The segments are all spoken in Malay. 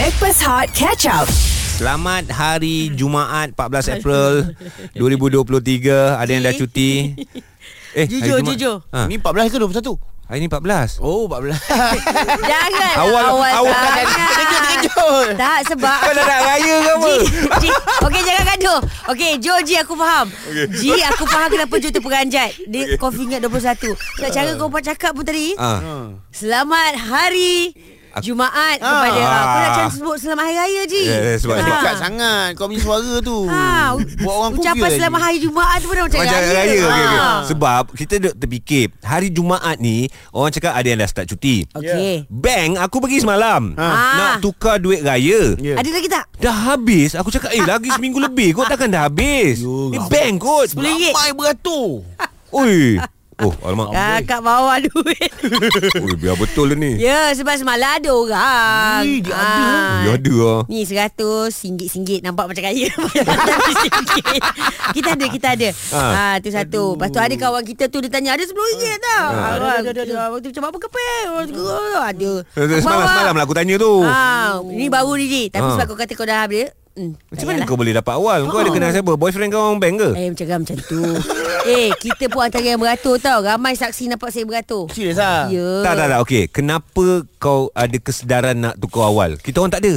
Backpass Hot Ketchup. Selamat Hari Jumaat 14 April 2023. Ada yang dah cuti? Jujur. Ha. Ini 14 ke 21? Hari ni 14. Oh, 14. Jangan. Awal. Terkejut. Tak, sebab kau nak raya ke apa? Ji. Okey, jangan gaduh. Okey, Ji, aku faham. Okay. Ji, aku faham kenapa Ji terperanjat. Dia coffee ingat 21. Sebab cara kau pun cakap pun tadi. Selamat Hari Jumaat kepada aku nak cakap sebut selamat hari raya Ji. Sebab dekat sangat kau punya suara tu. Buat orang pun ucapan selamat hari Jumaat tu pun dah macam raya. Okay. Sebab kita duk terfikir hari Jumaat ni orang cakap ada yang dah start cuti. Okey. Bank aku pergi semalam nak tukar duit raya. Ada lagi tak? Dah habis. Aku cakap lagi seminggu lebih kot, takkan dah habis. Bank kot. Ramai beratur. Oi. Oh, alamak. Kakak bawa duit. Oi, biar betul ni. Ya, sebab semalam ada orang. Ni dia ada lah. Ni RM100. Nampak macam kaya. Kita ada. Tu satu. Lepas tu ada kawan kita tu dia tanya, ada RM10 tak? Waktu macam apa kepel? Ada. Semalam lah aku tanya tu. Ni baru ni je. Tapi sebab kau kata kau dah habis. Macam mana kau boleh dapat awal? Kau ada kenal siapa? Boyfriend kau orang bank ke? Macam tu. Kita pun antara yang beratur tau. Ramai saksi nampak saya beratur. Serius lah? Ya. Tak. Okey. Kenapa kau ada kesedaran nak tukar awal? Kita orang tak ada.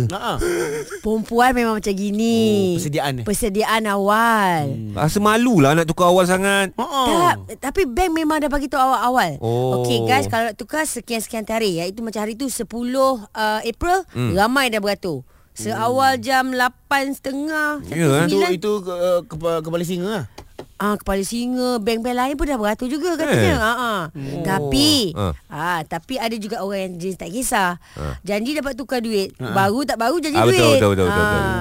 Perempuan memang macam gini. Persediaan awal. Rasa malulah nak tukar awal sangat. Tak. Tapi bank memang dah bagi tahu awal-awal. Okey guys, kalau nak tukar sekian-sekian tarikh, iaitu macam hari tu 10 April, ramai dah beratur. Seawal jam 8.30. Ya, itu kepala singa lah. Kepala singa, bank-bank lain pun dah beratur juga katanya. Tapi ada juga orang yang jenis tak kisah. Janji dapat tukar duit, baru tak baru janji duit. Betul.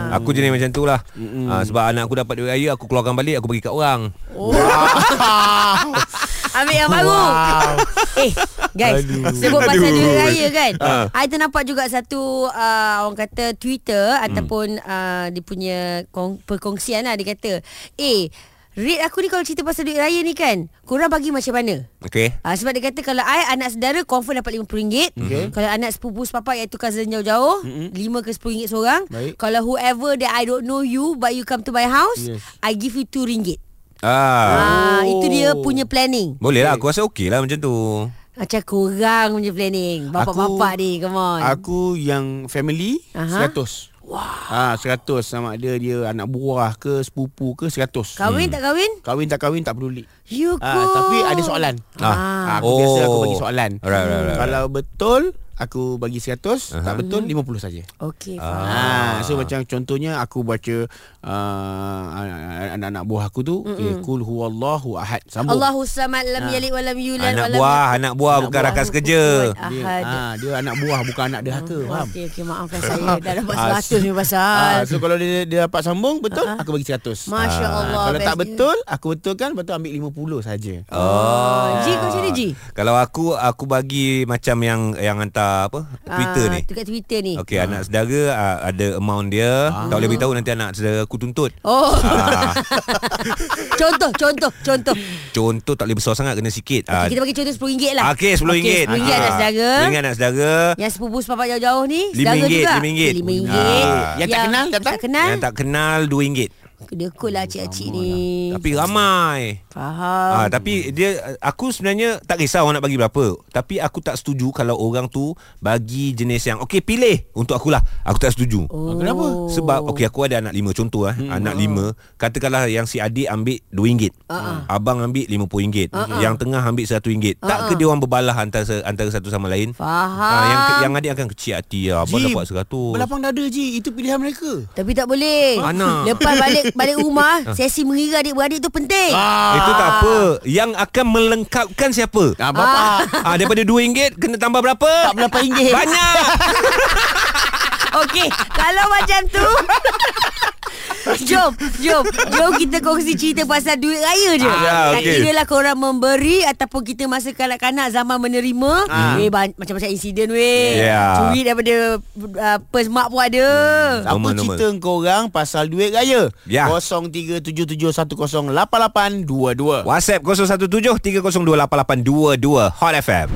Aku jenis macam tu lah. Sebab anak aku dapat duit raya, aku keluarkan balik, aku bagi kat orang. Ambil yang baru. Guys, sebut pasal duit raya kan. I ternampak juga satu orang kata Twitter ataupun dia punya perkongsian lah. Dia kata, rate aku ni kalau cerita pasal duit raya ni kan, korang bagi macam mana? Okay. Sebab dia kata kalau I anak saudara confirm dapat RM50. Okay. Kalau anak sepupu sepapak iaitu cousin jauh-jauh, RM5 ke RM10 seorang. Baik. Kalau whoever that I don't know you but you come to my house, I give you RM2. Itu dia punya planning. Boleh lah, aku rasa okey lah macam tu. Macam kurang punya planning. Bapak-bapak ni, come on. Aku yang family, 100. Wah. 100 sama ada dia anak buah ke, sepupu ke, 100. Kahwin tak kahwin? Kahwin tak peduli. You go. Tapi ada soalan. Aku biasa aku bagi soalan. Right. Kalau betul aku bagi 100, tak betul 50 saja. Okey. So macam contohnya aku baca anak-anak buah aku tu, kul huwallahu ahad. Sambung. Allahu samad lam yalid wa lam yulad wa lam yakul lahu kufuwan ahad. Anak buah bukan rakan sekerja. Dia anak buah bukan anak derhaka, faham? Okey, maafkan saya dah dapat 100 ni pasal. So kalau dia dapat sambung betul, aku bagi 100. Masya-Allah. Kalau tak betul, aku betulkan, betul ambil 50 saja. Ji kau sini Ji. Kalau aku bagi macam yang hantar Twitter ni. Dekat Twitter ni. Okey, anak saudara ada amount dia. Tak boleh beritahu, nanti anak saudara aku tuntut. Contoh tak boleh besar sangat, kena sikit. Okay, kita bagi contoh RM10 lah. Okey, RM10. RM10 anak saudara. Yang sepupu sepapak jauh-jauh ni RM5 juga. RM5. Yang tak kenal RM2. Kedekut lah cik-cik ni. Tapi ramai. Faham. Tapi aku sebenarnya tak kisah orang nak bagi berapa. Tapi aku tak setuju kalau orang tu bagi jenis yang okey pilih untuk akulah. Aku tak setuju. Kenapa? Sebab okey aku ada anak 5 contoh. Anak 5, katakanlah yang si adik ambil RM2. Abang ambil RM50. Yang tengah ambil RM1. Tak ke dia orang berbalah antara satu sama lain? Faham. Yang adik akan kecil hati. Abang dapat RM100. Belapang dada je. Itu pilihan mereka. Tapi tak boleh. Lepas balik rumah, sesi mengira adik-beradik tu penting. Itu tak apa. Yang akan melengkapkan siapa? Bapak. Daripada RM2 kena tambah berapa? RM48. Banyak. Okey, kalau macam tu Jom kita kongsi cerita pasal duit raya je. Tak kiralah korang memberi ataupun kita masa kanak-kanak zaman menerima. Macam-macam insiden curi daripada pers mak pun ada. Apa cerita korang pasal duit raya? 0377108822. WhatsApp 0173028822. Hot FM.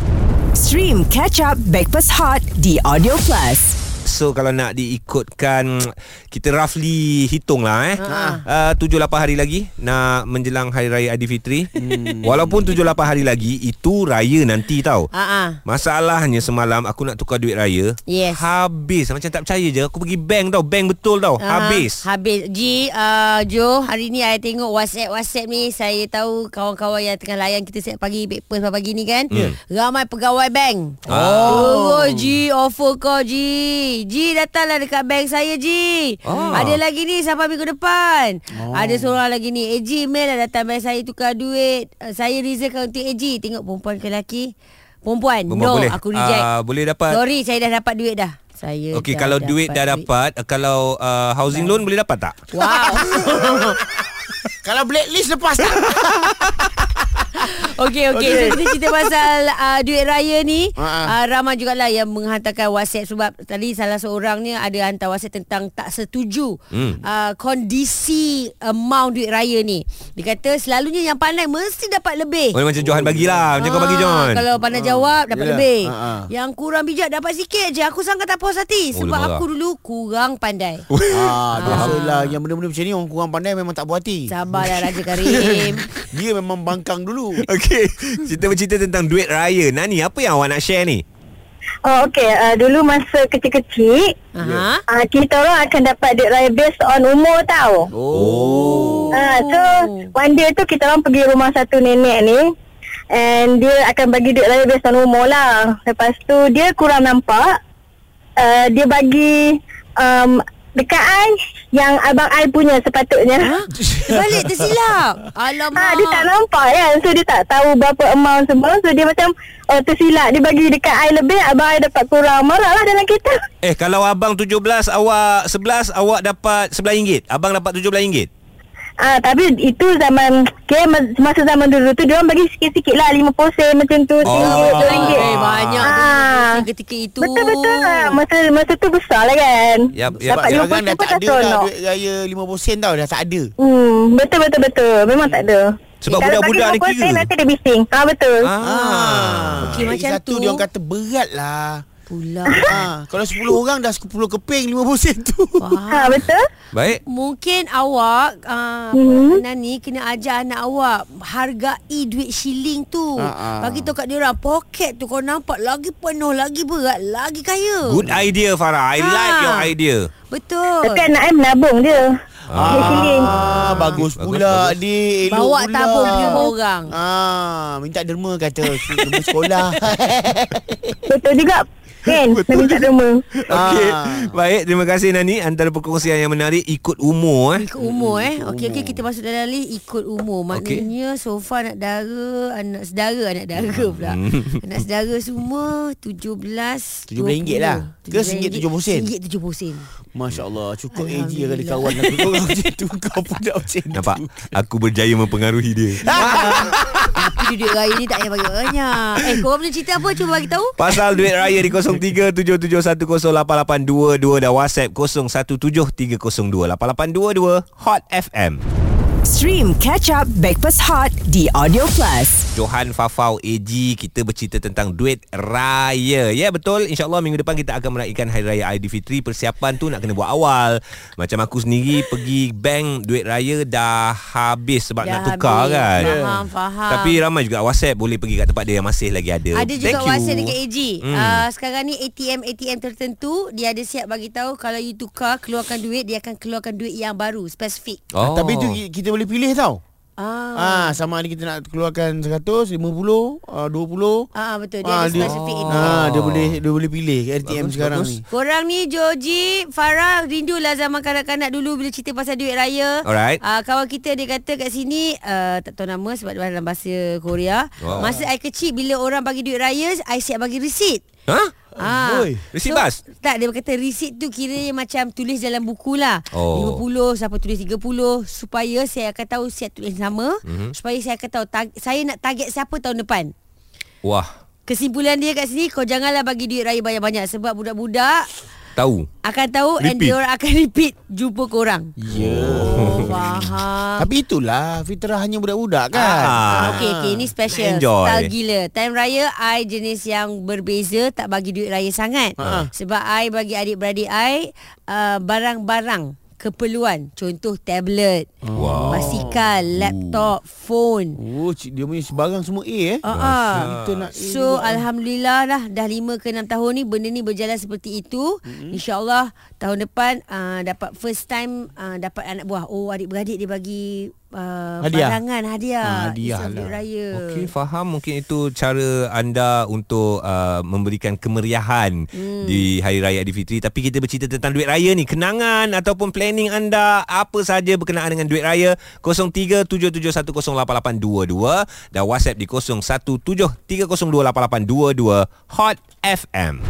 Stream Catch Up Backpass Hot di Audio Plus. rasa kalau nak diikutkan, kita roughly hitung lah 7-8 hari lagi nak menjelang Hari Raya Aidilfitri. Walaupun 7-8 hari lagi, itu raya nanti tau. Masalahnya semalam aku nak tukar duit raya, habis. Macam tak percaya je, aku pergi bank tau, bank betul tau, habis. Jo, hari ni saya tengok WhatsApp ni, saya tahu kawan-kawan yang tengah layan kita setiap pagi Backpass pagi ni kan, ramai pegawai bank. Ji, offer kau Ji. Ji, datanglah dekat bank saya Ji. Ada lagi ni sampai minggu depan. Ada seorang lagi ni, Ji, mail lah datang bank saya tukar duit. Saya reservekan untuk Ji. Tengok perempuan ke lelaki. Perempuan no, boleh. Aku reject. Boleh dapat. Sorry, saya dah dapat duit dah. Saya okay, kalau duit dah dapat. Kalau housing loan boleh dapat tak? Wow. Kalau blacklist lepas tak? Okey. So kita cerita pasal duit raya ni. Ramai jugalah yang menghantarkan WhatsApp. Sebab tadi salah seorang ni ada hantar WhatsApp tentang tak setuju kondisi amount duit raya ni. Dia kata selalunya yang pandai mesti dapat lebih. Macam Johan bagilah, macam kau bagi Johan. Kalau pandai jawab dapat lebih, yang kurang bijak dapat sikit je. Aku sangat tak puas hati sebab aku dulu kurang pandai. Biasalah yang benda-benda macam ni, orang kurang pandai memang tak puas hati. Sabarlah Raja Karim. Dia memang bangkang dulu. Okey, cerita tentang duit raya. Nani, apa yang awak nak share ni? Dulu masa kecil-kecil, kita orang akan dapat duit raya based on umur tau. So, one day tu kita orang pergi rumah satu nenek ni, and dia akan bagi duit raya based on umur lah. Lepas tu, dia kurang nampak. Dia bagi... dekat I yang abang I punya sepatutnya. Balik tersilap. Alamak. Dia tak nampak kan. So dia tak tahu berapa amount semua. So dia macam tersilap. Dia bagi dekat I lebih, abang I dapat kurang. Marahlah dalam kereta. Kalau abang 17, awak 11, awak dapat RM11. Abang dapat RM17. Tapi itu zaman masa zaman dulu tu dia orang bagi sikit-sikit lah, 50 sen macam tu, RM1. Banyak ketika itu. Betul-betul lah. Masa tu besar lah kan. Dapat 50 sen dah tak ada dah. Duit raya 50 sen tau dah tak ada. Betul. Memang tak ada. Sebab budak-budak ni kira nanti dia bising. Betul. Okey, macam tu dia orang kata berat lah pula. Kalau 10 orang dah 10 keping 50 sen tu. Betul. Baik. Mungkin awak Nani kena ajar anak awak hargai duit shilling tu. Bagi tahu kat dia orang, poket tu kau nampak lagi penuh, lagi berat, lagi kaya. Good idea Farah. I like your idea. Betul. Tapi anak I menabung dia. Bagus pula. Adik elok bawa pula. Bawa tabung punya orang. Minta derma kata derma sekolah. Betul juga. Okey. Baik, terima kasih Nani. Antara perkongsian yang menarik, ikut umur. Okey, kita masuk dalam list ikut umur. Maknanya Sofa nak anak sedara pula. Anak sedara semua 17 ringgit lah. Ke RM1.70. RM1.70. Masya-Allah, cukup AJ kalau kawan aku korang macam tu, kau budak macam tu. Nampak? Aku berjaya mempengaruhi dia. Tapi duit raya ni tak payah bagi banyak. Korang punya cerita apa? Cuba bagi tahu. Pasal duit raya di 0377108822 dan WhatsApp 0173028822 Hot FM. Stream Catch Up Backpass Hot di Audio Plus. Johan, Fafau, AG, kita bercerita tentang duit raya. Ya, betul. InsyaAllah minggu depan kita akan meraihkan Hari Raya Aidilfitri. Persiapan tu nak kena buat awal. Macam aku sendiri pergi bank, duit raya dah habis sebab dah nak tukar habis, kan. Faham. Tapi ramai juga WhatsApp boleh pergi kat tempat dia yang masih lagi ada. Ada juga WhatsApp dekat AG. Sekarang ni ATM tertentu dia ada siap bagi tahu kalau you tukar, keluarkan duit, dia akan keluarkan duit yang baru, spesifik. Tapi tu kita boleh pilih tau. Sama ada kita nak keluarkan 100, 50, 20. Betul, dia ada spesifik itu. Dia boleh pilih ATM sekarang ni. Korang ni Joji, Farah, rindulah zaman kanak-kanak dulu bila cerita pasal duit raya. Alright. Kawan kita dia kata kat sini, tak tahu nama sebab dalam bahasa Korea. Masa I kecil bila orang bagi duit raya, I siap bagi resit. Resit so, bas? Tak, dia kata resit tu kira macam tulis dalam buku lah. 50, siapa tulis 30. Supaya saya akan tahu saya tulis sama. Supaya saya akan tahu saya nak target siapa tahun depan. Kesimpulan dia kat sini, kau janganlah bagi duit raya banyak-banyak. Sebab budak-budak tahu. Akan tahu repeat. And diorang akan repeat jumpa korang. Ya, yeah. Faham. Tapi itulah fitrah hanya budak-budak kan. Okey, okay. Ini special. Enjoy. Style gila. Time raya I jenis yang berbeza. Tak bagi duit raya sangat. Sebab I bagi adik-beradik I barang-barang keperluan. Contoh tablet, basikal, laptop, phone. Dia punya barang semua A A. So alhamdulillah lah, dah 5 ke 6 tahun ni benda ni berjalan seperti itu. InsyaAllah tahun depan dapat first time dapat anak buah. Oh, adik-beradik dia bagi barangan, hadiah lah. Raya. Okey, faham. Mungkin itu cara anda untuk memberikan kemeriahan di Hari Raya Aidilfitri. Tapi kita bercerita tentang duit raya ni, kenangan ataupun planning anda, apa sahaja berkenaan dengan duit raya. 0377108822 dan WhatsApp di 0173028822. Hot FM.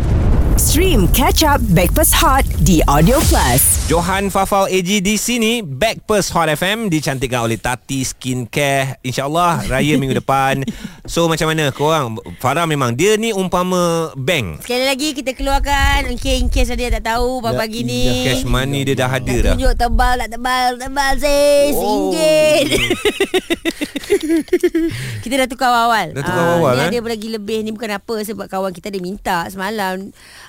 Stream Catch Up Backpass Hot di Audio Plus. Johan, Fafau, AG di sini. Backpass Hot FM dicantikkan oleh Tati Skincare. InsyaAllah raya minggu depan. So macam mana korang? Farah memang dia ni umpama bank. Sekali lagi kita keluarkan in case dia tak tahu pagi ni. Cash money dia dah ada dah. Tunjuk tebal sis. RM1. Kita dah tukar awal. Ni ada lagi lebih ni bukan apa, sebab kawan kita dia minta semalam.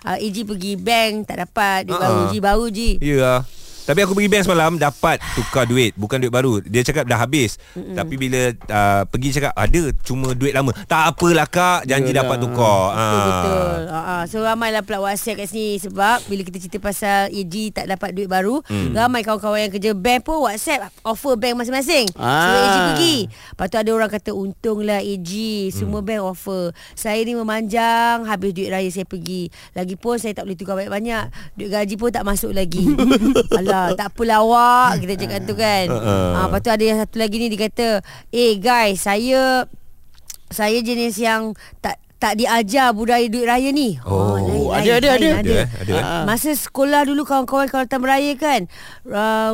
AG pergi bank tak dapat duit baru. Yalah. Tapi aku pergi bank semalam dapat tukar duit, bukan duit baru. Dia cakap dah habis. Tapi bila pergi cakap ada cuma duit lama. Tak apalah kak, janji yalah dapat tukar. Betul. So ramailah pula WhatsApp kat sini, sebab bila kita cerita pasal AG tak dapat duit baru, ramai kawan-kawan yang kerja bank pun WhatsApp offer bank masing-masing. Semua AG pergi. Lepas tu ada orang kata untunglah AG semua bank offer. Saya ni memanjang habis duit raya saya pergi. Lagipun saya tak boleh tukar banyak-banyak. Duit gaji pun tak masuk lagi. Alah, tak apalah awak, kita cakap tu kan. Lepas tu ada yang satu lagi ni, dia kata, guys, Saya jenis yang tak diajar budaya duit raya ni. Ada. Masa sekolah dulu, kawan-kawan kalau tak beraya kan,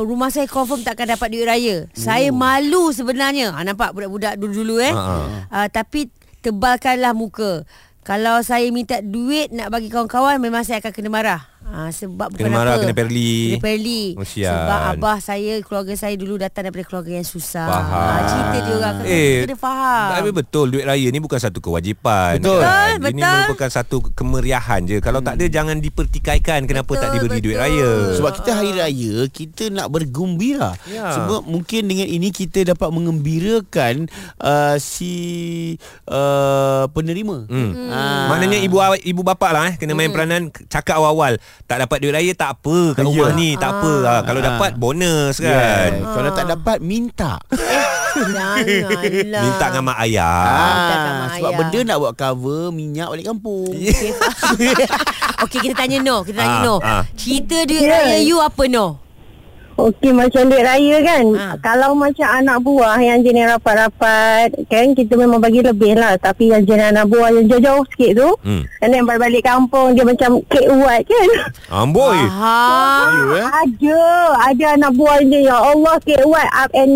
rumah saya confirm takkan dapat duit raya. Saya malu sebenarnya. Nampak budak-budak dulu-dulu tapi tebalkanlah muka. Kalau saya minta duit nak bagi kawan-kawan, memang saya akan kena marah. Sebab bukan apa, kena perli. Sebab abah saya, keluarga saya dulu datang daripada keluarga yang susah. Cerita dia orang kena faham. Tapi betul, duit raya ni bukan satu kewajipan. Betul. Ini merupakan satu kemeriahan je. Kalau tak ada, jangan dipertikaikan kenapa tak diberi duit raya. Sebab kita hari raya, kita nak bergembira. Sebab mungkin dengan ini kita dapat mengembirakan penerima. Maknanya ibu bapa lah kena main peranan. Cakap awal-awal tak dapat duit raya tak apa, kalau rumah ni tak apa. Kalau dapat bonus kan. Kalau tak dapat minta. Minta dengan mak ayah. Sebab ayah benda nak buat cover minyak balik kampung. Okey, kita tanya Noh. Cerita duit raya you apa, Noh? Okey, macam duit raya kan, kalau macam anak buah yang jenis rapat-rapat kan, kita memang bagi lebih lah. Tapi yang jenis anak buah yang jauh-jauh sikit tu, dan yang balik kampung, dia macam kek uat kan. Amboi. Ada anak buah dia, ya Allah, kek uat, up and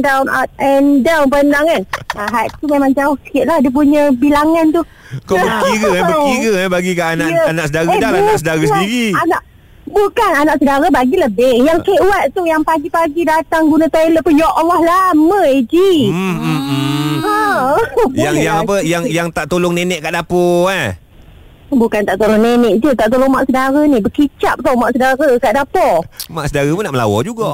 down pandang kan. Had tu memang jauh sikit lah dia punya bilangan tu. Kau berkira bagi ke anak, anak saudara. Anak saudara sendiri. Bukan, anak saudara bagi lebih. Yang kek uat tu, yang pagi-pagi datang guna toilet pun, ya Allah, lama Eji. Yang tak tolong nenek kat dapur Bukan tak tolong nenek je, tak tolong mak saudara ni. Berkicap tau mak saudara kat dapur. Mak saudara pun nak melawar juga.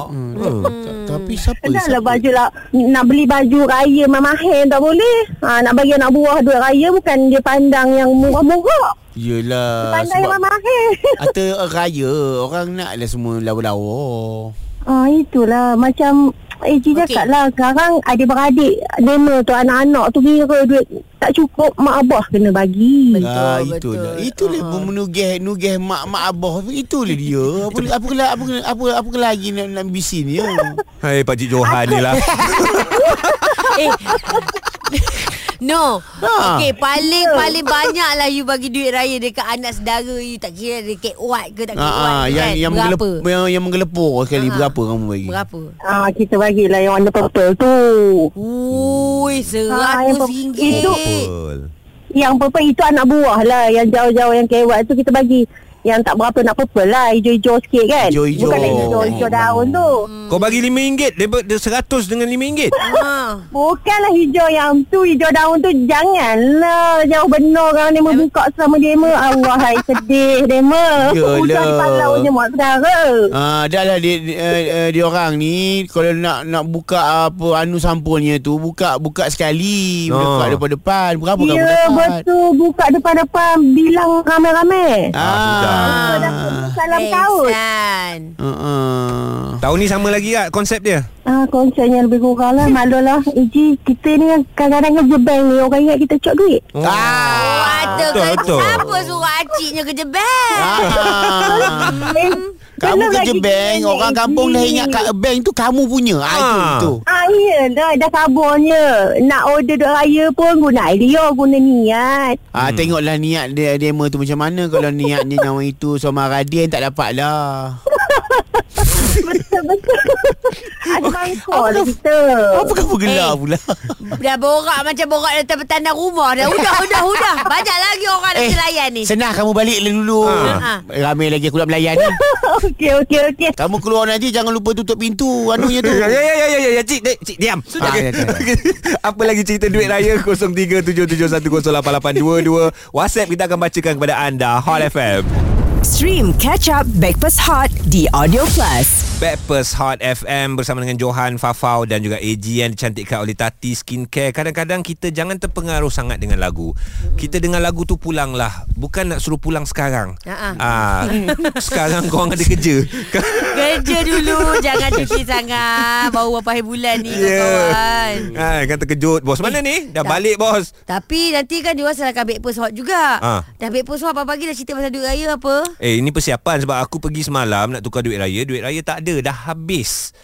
Tapi siapa? Dah baju lah, nak beli baju raya mahal tak boleh. Nak bagi anak buah duit raya, bukan dia pandang yang murah-murah. Yelah, dia pandang yang mahal. Harta raya, orang nak lah semua lawa-lawa. Itulah, macam Eji cakap lah, sekarang adik-beradik demo tu, anak-anak tu kira duit tak cukup, mak abah kena bagi. Itulah menugih mak abah. Itulah dia. Apa lagi nak ambisi ni. Hai Pakcik Johan ni lah. Okay, paling banyak lah you bagi duit raya dekat anak saudara you. Tak kira dia kek uat ke tak kek uat kan. Yang menggelepur sekali, berapa kamu bagi? Kita bagilah yang warna purple tu. Ui, RM100. Yang purple itu anak buah lah. Yang jauh-jauh yang kek uat tu kita bagi. yang tak berapa nak purple lah, hijau-hijau sikit kan. Hijau-hijau. Bukan hijau-hijau daun tu. Kau bagi RM5, dia 100 dengan RM5. Bukanlah hijau yang tu, hijau daun tu. Janganlah jauh benar orang demo buka sama demo. Allah hai sedih demo. Hujan di palaunya mak saudara. Dah lah dia orang ni kalau nak buka apa anu sampulnya tu, buka sekali. Buka depan-depan. Berapa kan buka? Ya betul, buka depan-depan bilang ramai-ramai. Salam tahun. Tahun ni sama lagi tak konsep dia? Konsepnya lebih kurang lah. Maklumlah Eji, kita ni kadang-kadang kerja bank ni, orang ingat kita cok duit. Betul. Siapa suruh aciknya kerja bank? Kamu kerja bank, orang kampung dah ingat kat bank tu kamu punya. Ya, dah sabarnya. Nak order duit raya pun guna idea, guna niat. Tengoklah niat dia demo tu macam mana. Kalau niatnya nyawa itu Soma Radin tak dapat lah. Betul-betul. Ada mangkuk lah kita. Apa kamu gelar pula? Dah borak macam borak datang petandang rumah dah. Udah. Banyak lagi orang nak layan ni. Senang kamu balik dulu. Ramai lagi aku nak melayan ni. Okey. Kamu keluar nanti jangan lupa tutup pintu anunya tu. Ya cik diam. Apa lagi cerita duit raya? 0377108822. WhatsApp kita akan bacakan kepada anda. Hot FM. Stream Catch Up Backpass Hot di Audio Plus. Backpass Hot FM bersama dengan Johan, Fafau dan juga AG yang dicantikkan oleh Tati Skincare. Kadang-kadang kita jangan terpengaruh sangat dengan lagu. Kita dengar lagu tu pulanglah. Bukan nak suruh pulang sekarang. Sekarang korang ada kerja. Kerja dulu. Jangan cuti sangat. Baru berapa hari bulan ni kawan. Kan terkejut. Bos mana ni? Dah balik bos. Tapi nanti kan dia salahkan Backpass Hot juga. Dah Backpass Hot pagi dah cerita pasal duit raya apa. Ini persiapan sebab aku pergi semalam nak tukar duit raya. Duit raya tak ada, dah habis.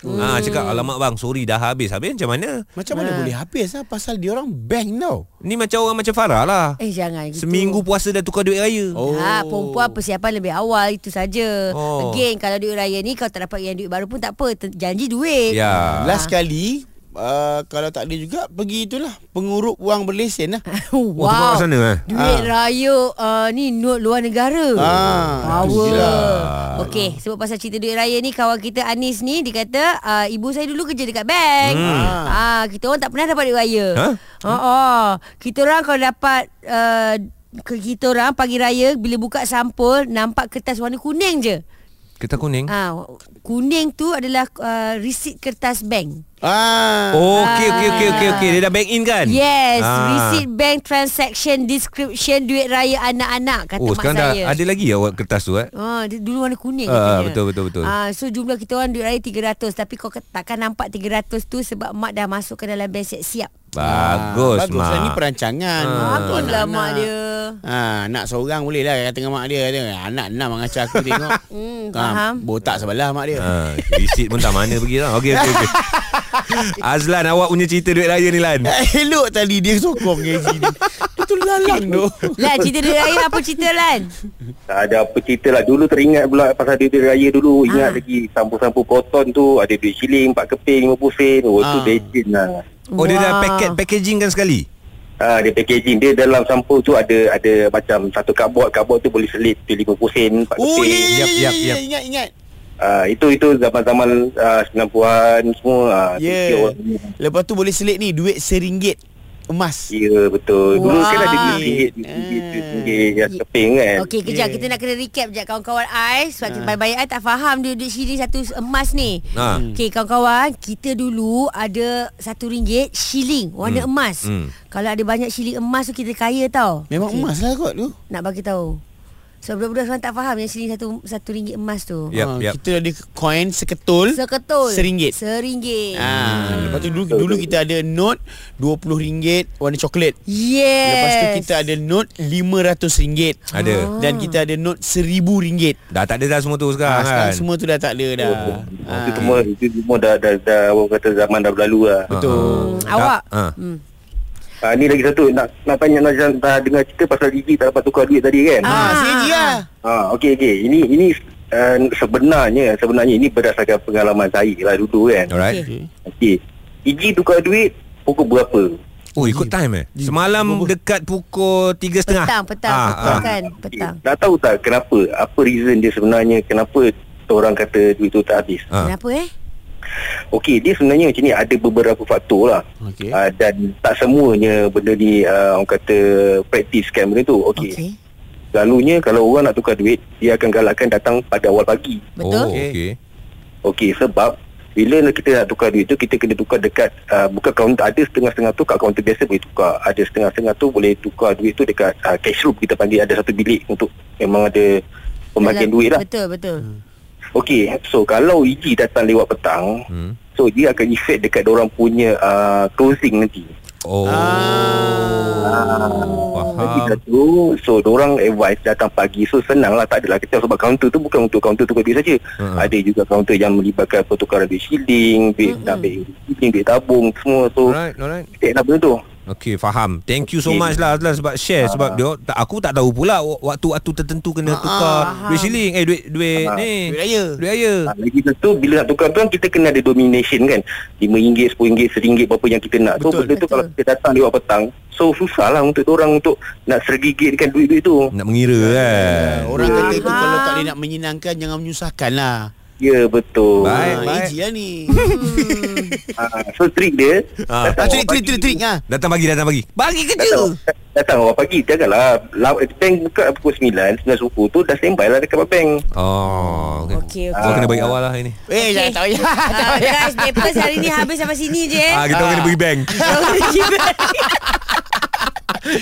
Cakap alamak bang, sorry dah habis. Habis macam mana? Macam mana boleh habis lah, pasal dia orang bank tau. Ni macam orang macam Farah lah. Jangan gitu. Seminggu puasa dah tukar duit raya. Perempuan persiapan lebih awal, itu saja. Again, kalau duit raya ni kau tak dapat yang duit baru pun tak apa, janji duit. Last kali kalau tak ada juga, pergi itulah pengurup wang berlesen lah. Wow, sana, duit raya ni not luar negara. Power. Okey, sebab pasal cerita duit raya ni, kawan kita Anis ni dia kata ibu saya dulu kerja dekat bank. Kita orang tak pernah dapat duit raya. Kita orang kalau dapat kita orang pagi raya bila buka sampul nampak kertas warna kuning je. Kertas kuning? Kuning tu adalah receipt kertas bank. Okey. Dia dah bank in kan? Yes, receipt bank transaction description duit raya anak-anak kata mak saya. Ada lagi kertas tu dia dulu warna kuning katanya. Betul. So jumlah kita orang duit raya 300, tapi kau takkan nampak 300 tu sebab mak dah masuk ke dalam bank siap-siap. Bagus mak. Ini perancangan. Baguslah mak dia. Nak seorang boleh lah kat tengah mak dia. Anak 6 mengacar aku tengok. Faham. Botak sebelah mak dia. Receipt pun tak mana pergi lah. Okey. Azlan, awak punya cerita duit raya ni Lan. Elok tadi dia sokong sini. Itu lalang tu. Lan, cerita duit raya apa cerita Lan? Tak ada apa cerita lah. Dulu teringat pula pasal duit raya dulu. Ingat lagi sampo-sampo koton tu ada duit shilling 4 keping 50 sen. Tu legend lah. Dia dah packaging kan sekali. Dia packaging dia dalam sampul tu ada macam satu cardboard tu boleh selit tu 50 sen 4 keping. Yap. Ingat. Itu zaman-zaman 90-an semua. Lepas tu boleh selit ni duit RM1 emas. Betul. Dulu kan ada RM1 keping kan. Okey, kejap kita nak kena recap sekejap kawan-kawan I. Sebab banyak-banyak I tak faham duit shilling satu emas ni. Okey kawan-kawan, kita dulu ada RM1 shilling warna emas. Kalau ada banyak shilling emas tu kita kaya tau. Memang emas lah kot tu. Nak bagi tahu. So budak-budak sekarang tak faham yang shilling RM1 emas tu. Yep. Kita ada koin seketul RM1. Lepas tu dulu kita ada note RM20 warna coklat. Yes. Lepas tu kita ada note RM500. Ada. Dan kita ada note RM1000. Dah tak ada dah semua tu sekarang. Sekarang semua tu dah tak ada dah. Itu semua dah orang kata zaman dah berlalu lah. Betul. Awak. Ni lagi satu nak tanya Najlan, dah dengar cerita pasal Gigi tak dapat tukar duit tadi kan? Gigi lah. Okey. Ini sebenarnya ini berdasarkan pengalaman saya lah dulu kan. Alright. Okey. Gigi tukar duit pukul berapa? Oh, ikut time Semalam dekat pukul 3.30. Petang. Dah tahu tak kenapa? Apa reason dia sebenarnya? Kenapa orang kata duit tu tak habis? Kenapa Okey, dia sebenarnya macam ni, ada beberapa faktor lah. Dan tak semuanya benda ni orang kata praktiskan benda tu. Lalunya kalau orang nak tukar duit, dia akan galakkan datang pada awal pagi. Sebab bila kita nak tukar duit tu, kita kena tukar dekat bukan kaunter. Ada setengah-setengah tu kat kaunter biasa boleh tukar. Ada setengah-setengah tu boleh tukar duit tu dekat cash room kita panggil. Ada satu bilik untuk memang ada pembagian duit lah. Okey, so kalau Iji datang lewat petang, so dia akan effect dekat orang punya closing nanti. Faham. So orang advise datang pagi. So senang lah, tak adalah kita. Sebab kaunter tu bukan untuk kaunter tukar duit saja. Ada juga kaunter yang melibatkan pertukaran duit shilling, duit shilling, duit tabung, semua. So effect lah benda tu. Okey, faham. Thank you so much lah Azlan sebab share. Sebab dia, aku tak tahu pula waktu-waktu tertentu kena tukar duit shilling. Duit raya. Lagi satu, bila nak tukar tu kita kena ada domination kan, RM5, RM10, RM1 berapa yang kita nak. So benda tu kalau kita datang lewat petang, so susah lah untuk orang untuk nak sergigitkan duit-duit tu. Nak mengira kan. Orang kata tu kalau tak boleh nak menyenangkan, jangan menyusahkan lah. Ya, betul. Baik. Eji lah ni. So trik dia trik datang pagi. Pagi kerja. Datang awal pagi. Janganlah bank buka pukul 9 subuh tu dah standby lah dekat bank. Okey. Kena bagi awal lah ini. Jangan tak payah. Guys, Backpass hari ni habis sampai sini je. Kita kena pergi bank.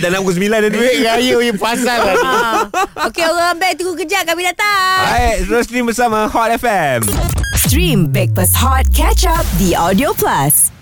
Dalam pukul 9 ada duit raya punya pasal lah. Okey, orang baik tunggu kejap, kami datang. Baik, terus stream bersama Hot FM. Stream Backpass Hot Ketchup di Audio Plus.